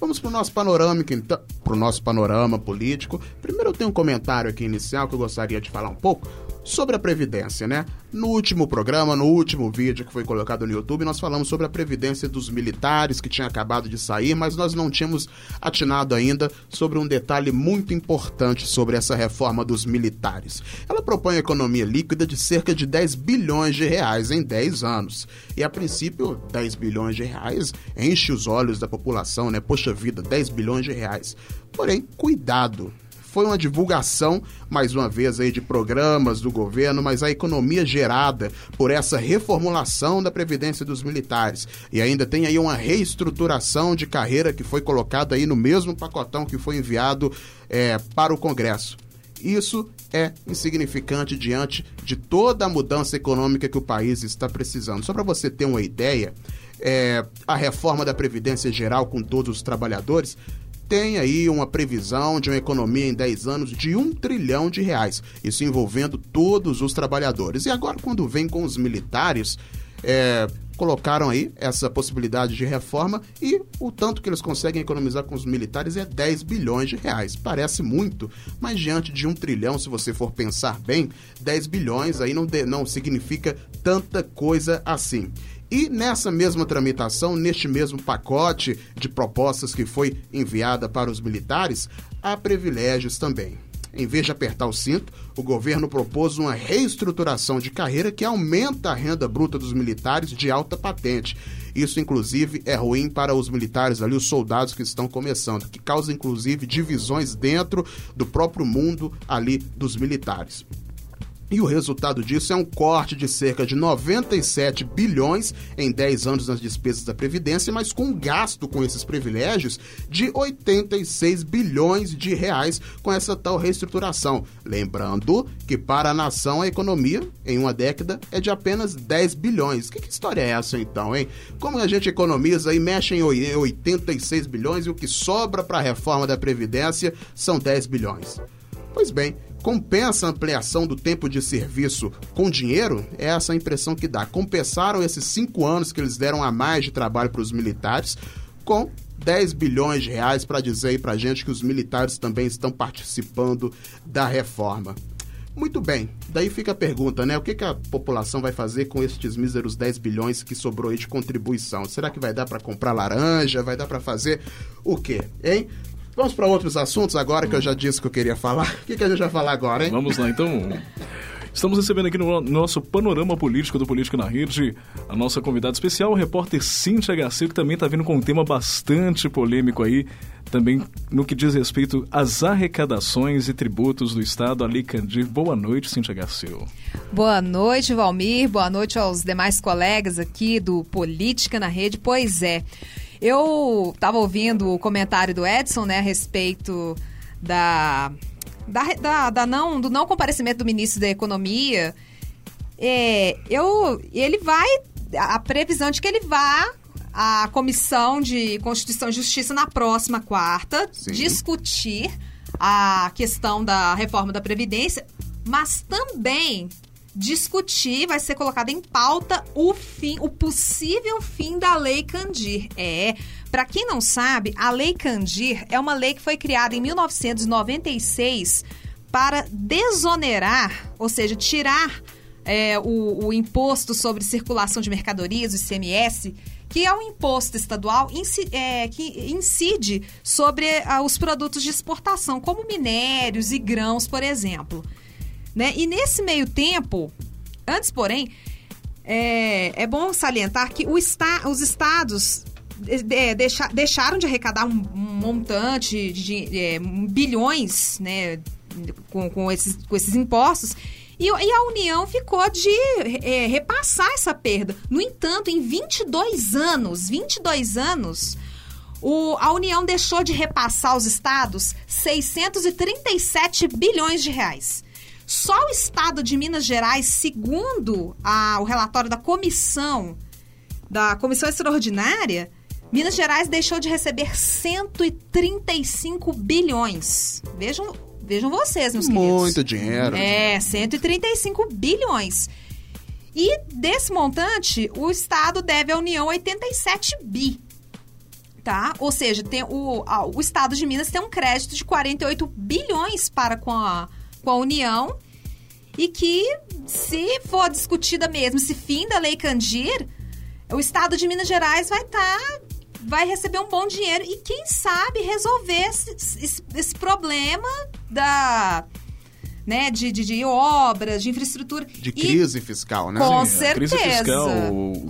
Vamos pro nosso panorâmico, então, pro nosso panorama político. Primeiro eu tenho um comentário aqui inicial que eu gostaria de falar um pouco sobre a Previdência, né? No último programa, no último vídeo que foi colocado no YouTube, nós falamos sobre a Previdência dos militares que tinha acabado de sair, mas nós não tínhamos atinado ainda sobre um detalhe muito importante sobre essa reforma dos militares. Ela propõe a economia líquida de cerca de 10 bilhões de reais em 10 anos. E, a princípio, 10 bilhões de reais enche os olhos da população, né? Poxa vida, 10 bilhões de reais. Porém, cuidado. Foi uma divulgação, mais uma vez, aí, de programas do governo, mas a economia gerada por essa reformulação da Previdência dos Militares. E ainda tem aí uma reestruturação de carreira que foi colocada aí no mesmo pacotão que foi enviado para o Congresso. Isso é insignificante diante de toda a mudança econômica que o país está precisando. Só para você ter uma ideia, a reforma da Previdência Geral com todos os trabalhadores tem aí uma previsão de uma economia em 10 anos de 1 trilhão de reais, isso envolvendo todos os trabalhadores. E agora, quando vem com os militares, colocaram aí essa possibilidade de reforma e o tanto que eles conseguem economizar com os militares é 10 bilhões de reais. Parece muito, mas diante de 1 trilhão, se você for pensar bem, 10 bilhões aí não significa tanta coisa assim. E nessa mesma tramitação, neste mesmo pacote de propostas que foi enviada para os militares, há privilégios também. Em vez de apertar o cinto, o governo propôs uma reestruturação de carreira que aumenta a renda bruta dos militares de alta patente. Isso, inclusive, é ruim para os militares ali, os soldados que estão começando, que causa, inclusive, divisões dentro do próprio mundo ali dos militares. E o resultado disso é um corte de cerca de 97 bilhões em 10 anos nas despesas da Previdência, mas com um gasto com esses privilégios de 86 bilhões de reais com essa tal reestruturação. Lembrando que para a nação a economia em uma década é de apenas 10 bilhões. Que história é essa então, hein? Como a gente economiza e mexe em 86 bilhões e o que sobra para a reforma da Previdência são 10 bilhões. Pois bem, compensa a ampliação do tempo de serviço com dinheiro? É essa a impressão que dá. Compensaram esses 5 anos que eles deram a mais de trabalho para os militares com 10 bilhões de reais para dizer aí para a gente que os militares também estão participando da reforma. Muito bem, daí fica a pergunta, né? O que a população vai fazer com estes míseros 10 bilhões que sobrou aí de contribuição? Será que vai dar para comprar laranja? Vai dar para fazer o quê, hein? Vamos para outros assuntos agora, que eu já disse que eu queria falar. O que a gente vai falar agora, hein? Vamos lá, então. Estamos recebendo aqui no nosso panorama político do Político na Rede a nossa convidada especial, o repórter Cíntia Garcia, que também está vindo com um tema bastante polêmico aí, também no que diz respeito às arrecadações e tributos do Estado. Ali, Candir, boa noite, Cíntia Garcia. Boa noite, Valmir, boa noite aos demais colegas aqui do Política na Rede. Pois é, eu estava ouvindo o comentário do Edson, né, a respeito do não comparecimento do ministro da Economia. A previsão de que ele vá à Comissão de Constituição e Justiça na próxima quarta, sim, discutir a questão da reforma da Previdência, mas também discutir, vai ser colocado em pauta o possível fim da Lei Candir. Para quem não sabe, a Lei Candir é uma lei que foi criada em 1996 para desonerar, ou seja, tirar o imposto sobre circulação de mercadorias, o ICMS, que é um imposto estadual que incide sobre os produtos de exportação, como minérios e grãos, por exemplo. Né? E nesse meio tempo, antes, porém, é bom salientar que os estados deixaram de arrecadar um montante de bilhões, né, com esses impostos, e a União ficou de repassar essa perda. No entanto, em 22 anos, a União deixou de repassar aos estados 637 bilhões de reais. Só o estado de Minas Gerais, segundo o relatório da Comissão Extraordinária, Minas Gerais deixou de receber 135 bilhões. Vejam vocês, meus queridos. Muito dinheiro. 135 bilhões. E desse montante, o Estado deve à União 87 bi. Tá? Ou seja, o Estado de Minas tem um crédito de 48 bilhões para com a União. E que, se for discutida mesmo esse fim da Lei Candir, o Estado de Minas Gerais vai receber um bom dinheiro e, quem sabe, resolver esse problema de obras, de infraestrutura. De crise fiscal, né? Com certeza. Crise fiscal,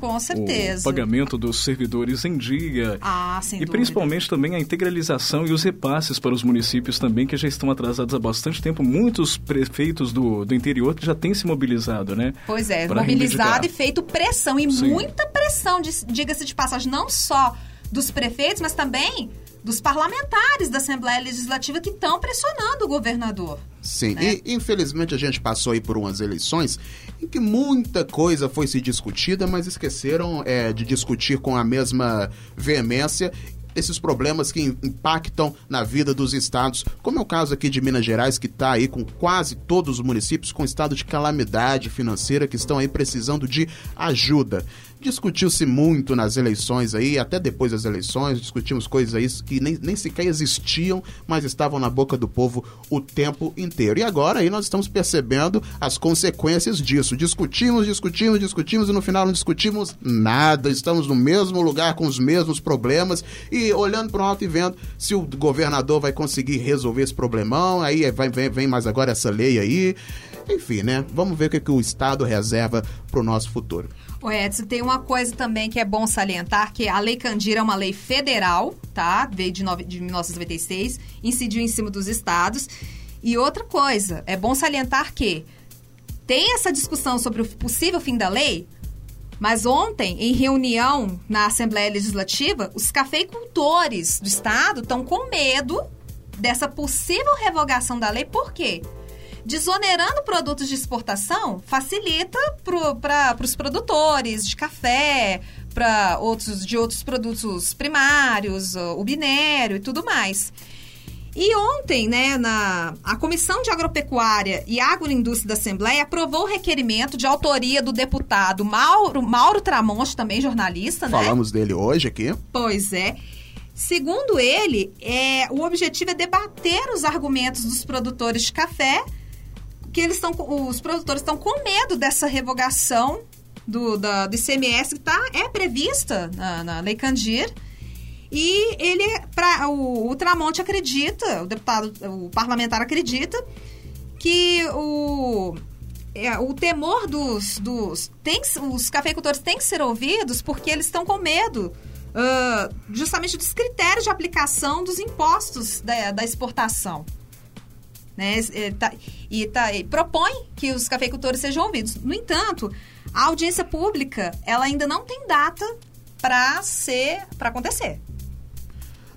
com certeza. O pagamento dos servidores em dia. Ah, sem dúvida. E principalmente também a integralização e os repasses para os municípios também, que já estão atrasados há bastante tempo. Muitos prefeitos do interior já têm se mobilizado, né? Pois é, mobilizado e feito pressão. E sim, muita pressão, diga-se de passagem, não só dos prefeitos, mas também dos parlamentares da Assembleia Legislativa, que estão pressionando o governador. Sim, né? E infelizmente a gente passou aí por umas eleições em que muita coisa foi se discutida, mas esqueceram de discutir com a mesma veemência esses problemas que impactam na vida dos estados, como é o caso aqui de Minas Gerais, que está aí com quase todos os municípios com estado de calamidade financeira, que estão aí precisando de ajuda. Discutiu-se muito nas eleições aí, até depois das eleições, discutimos coisas aí que nem sequer existiam, mas estavam na boca do povo o tempo inteiro. E agora aí nós estamos percebendo as consequências disso. Discutimos e no final não discutimos nada. Estamos no mesmo lugar com os mesmos problemas e olhando para o alto e vendo se o governador vai conseguir resolver esse problemão. Aí vem mais agora essa lei aí. Enfim, né? Vamos ver o que o Estado reserva para o nosso futuro. O Edson, tem uma coisa também que é bom salientar, que a Lei Candir é uma lei federal, tá? Veio de 1996, incidiu em cima dos estados. E outra coisa, é bom salientar que tem essa discussão sobre o possível fim da lei, mas ontem, em reunião na Assembleia Legislativa, os cafeicultores do estado estão com medo dessa possível revogação da lei. Por quê? Desonerando produtos de exportação facilita para os produtores de café, para outros produtos primários, o binério e tudo mais. E ontem, né, a Comissão de Agropecuária e Agroindústria da Assembleia aprovou o requerimento de autoria do deputado Mauro Tramonte, também jornalista, né? Falamos dele hoje aqui. Pois é. Segundo ele, o objetivo é debater os argumentos dos produtores de café, que os produtores estão com medo dessa revogação do ICMS que é prevista na Lei Kandir. E ele, o Tramonte acredita, o parlamentar acredita, que o temor os cafeicultores têm que ser ouvidos porque eles estão com medo justamente dos critérios de aplicação dos impostos da exportação. Né? E propõe que os cafeicultores sejam ouvidos. No entanto, a audiência pública ela ainda não tem data para acontecer.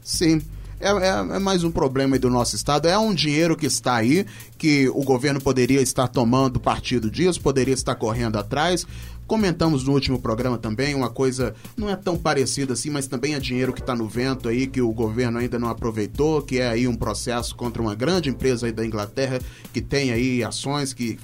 Sim. É mais um problema do nosso Estado. É um dinheiro que está aí, que o governo poderia estar tomando partido disso, poderia estar correndo atrás. Comentamos no último programa também uma coisa, não é tão parecida assim, mas também é dinheiro que está no vento aí, que o governo ainda não aproveitou, que é aí um processo contra uma grande empresa aí da Inglaterra, que tem aí ações, que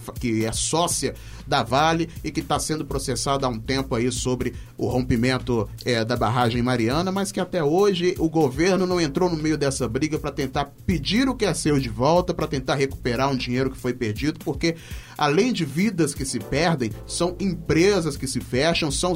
é sócia da Vale e que está sendo processada há um tempo aí sobre o rompimento da barragem Mariana, mas que até hoje o governo não entrou no meio dessa briga para tentar pedir o que é seu de volta, para tentar recuperar um dinheiro que foi perdido, porque além de vidas que se perdem, são empresas que se fecham, são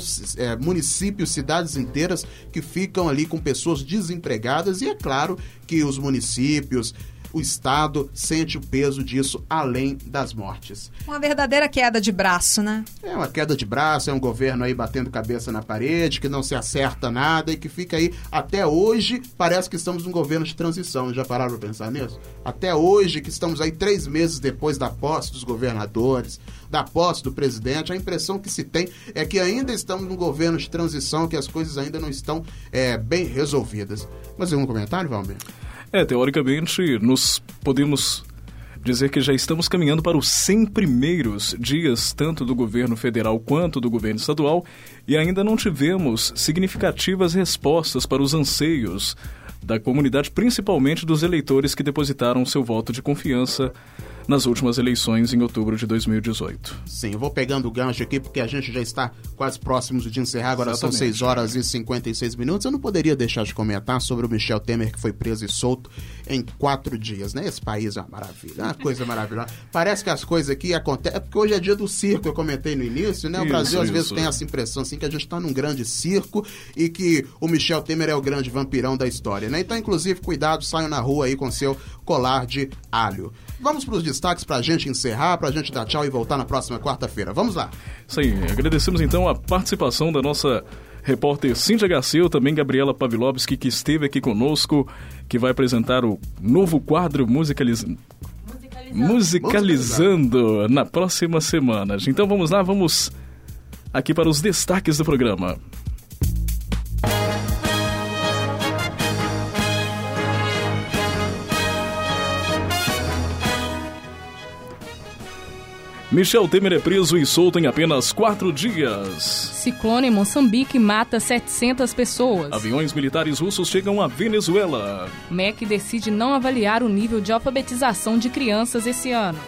municípios, cidades inteiras que ficam ali com pessoas desempregadas e é claro que os municípios, o Estado sente o peso disso além das mortes. Uma verdadeira queda de braço, né? É uma queda de braço, é um governo aí batendo cabeça na parede, que não se acerta nada e que fica aí, até hoje, parece que estamos num governo de transição. Já pararam pra pensar nisso? Até hoje, que estamos aí 3 meses depois da posse dos governadores, da posse do presidente, a impressão que se tem é que ainda estamos num governo de transição, que as coisas ainda não estão bem resolvidas. Mas algum comentário, Valmir? Teoricamente, nos podemos dizer que já estamos caminhando para os 100 primeiros dias, tanto do governo federal quanto do governo estadual, e ainda não tivemos significativas respostas para os anseios da comunidade, principalmente dos eleitores que depositaram seu voto de confiança nas últimas eleições em outubro de 2018. Sim, eu vou pegando o gancho aqui porque a gente já está quase próximos de encerrar, agora exatamente. São 6 horas e 56 minutos. Eu não poderia deixar de comentar sobre o Michel Temer, que foi preso e solto em 4 dias, né? Esse país é uma maravilha, é uma coisa maravilhosa. Parece que as coisas aqui acontecem, é porque hoje é dia do circo, eu comentei no início, né? O Brasil às vezes tem essa impressão assim que a gente está num grande circo e que o Michel Temer é o grande vampirão da história, né? Então, inclusive, cuidado, saiam na rua aí com seu colar de alho. Vamos para os destaques para a gente encerrar, para a gente dar tchau e voltar na próxima quarta-feira. Vamos lá. Isso aí. Agradecemos, então, a participação da nossa repórter Cíntia Garcia, também Gabriela Pavlovski, que esteve aqui conosco, que vai apresentar o novo quadro Musicalizando na próxima semana. Então, vamos lá, vamos aqui para os destaques do programa. Michel Temer é preso e solto em apenas 4 dias. Ciclone Moçambique mata 700 pessoas. Aviões militares russos chegam à Venezuela. MEC decide não avaliar o nível de alfabetização de crianças esse ano.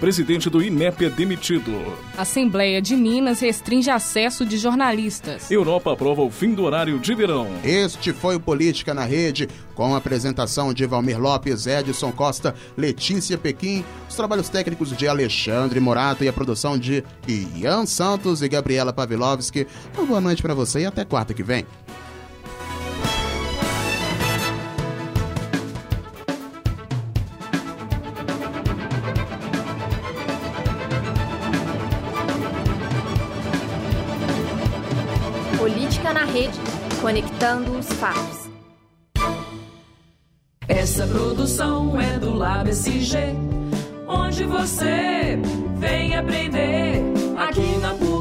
Presidente do INEP é demitido. Assembleia de Minas restringe acesso de jornalistas. Europa aprova o fim do horário de verão. Este foi o Política na Rede, com a apresentação de Valmir Lopes, Edson Costa, Letícia Pequim, os trabalhos técnicos de Alexandre Morato e a produção de Ian Santos e Gabriela Pavlovski. Uma boa noite para você e até quarta que vem. Rede, conectando os fatos. Essa produção é do Lab SG, onde você vem aprender aqui na PUC.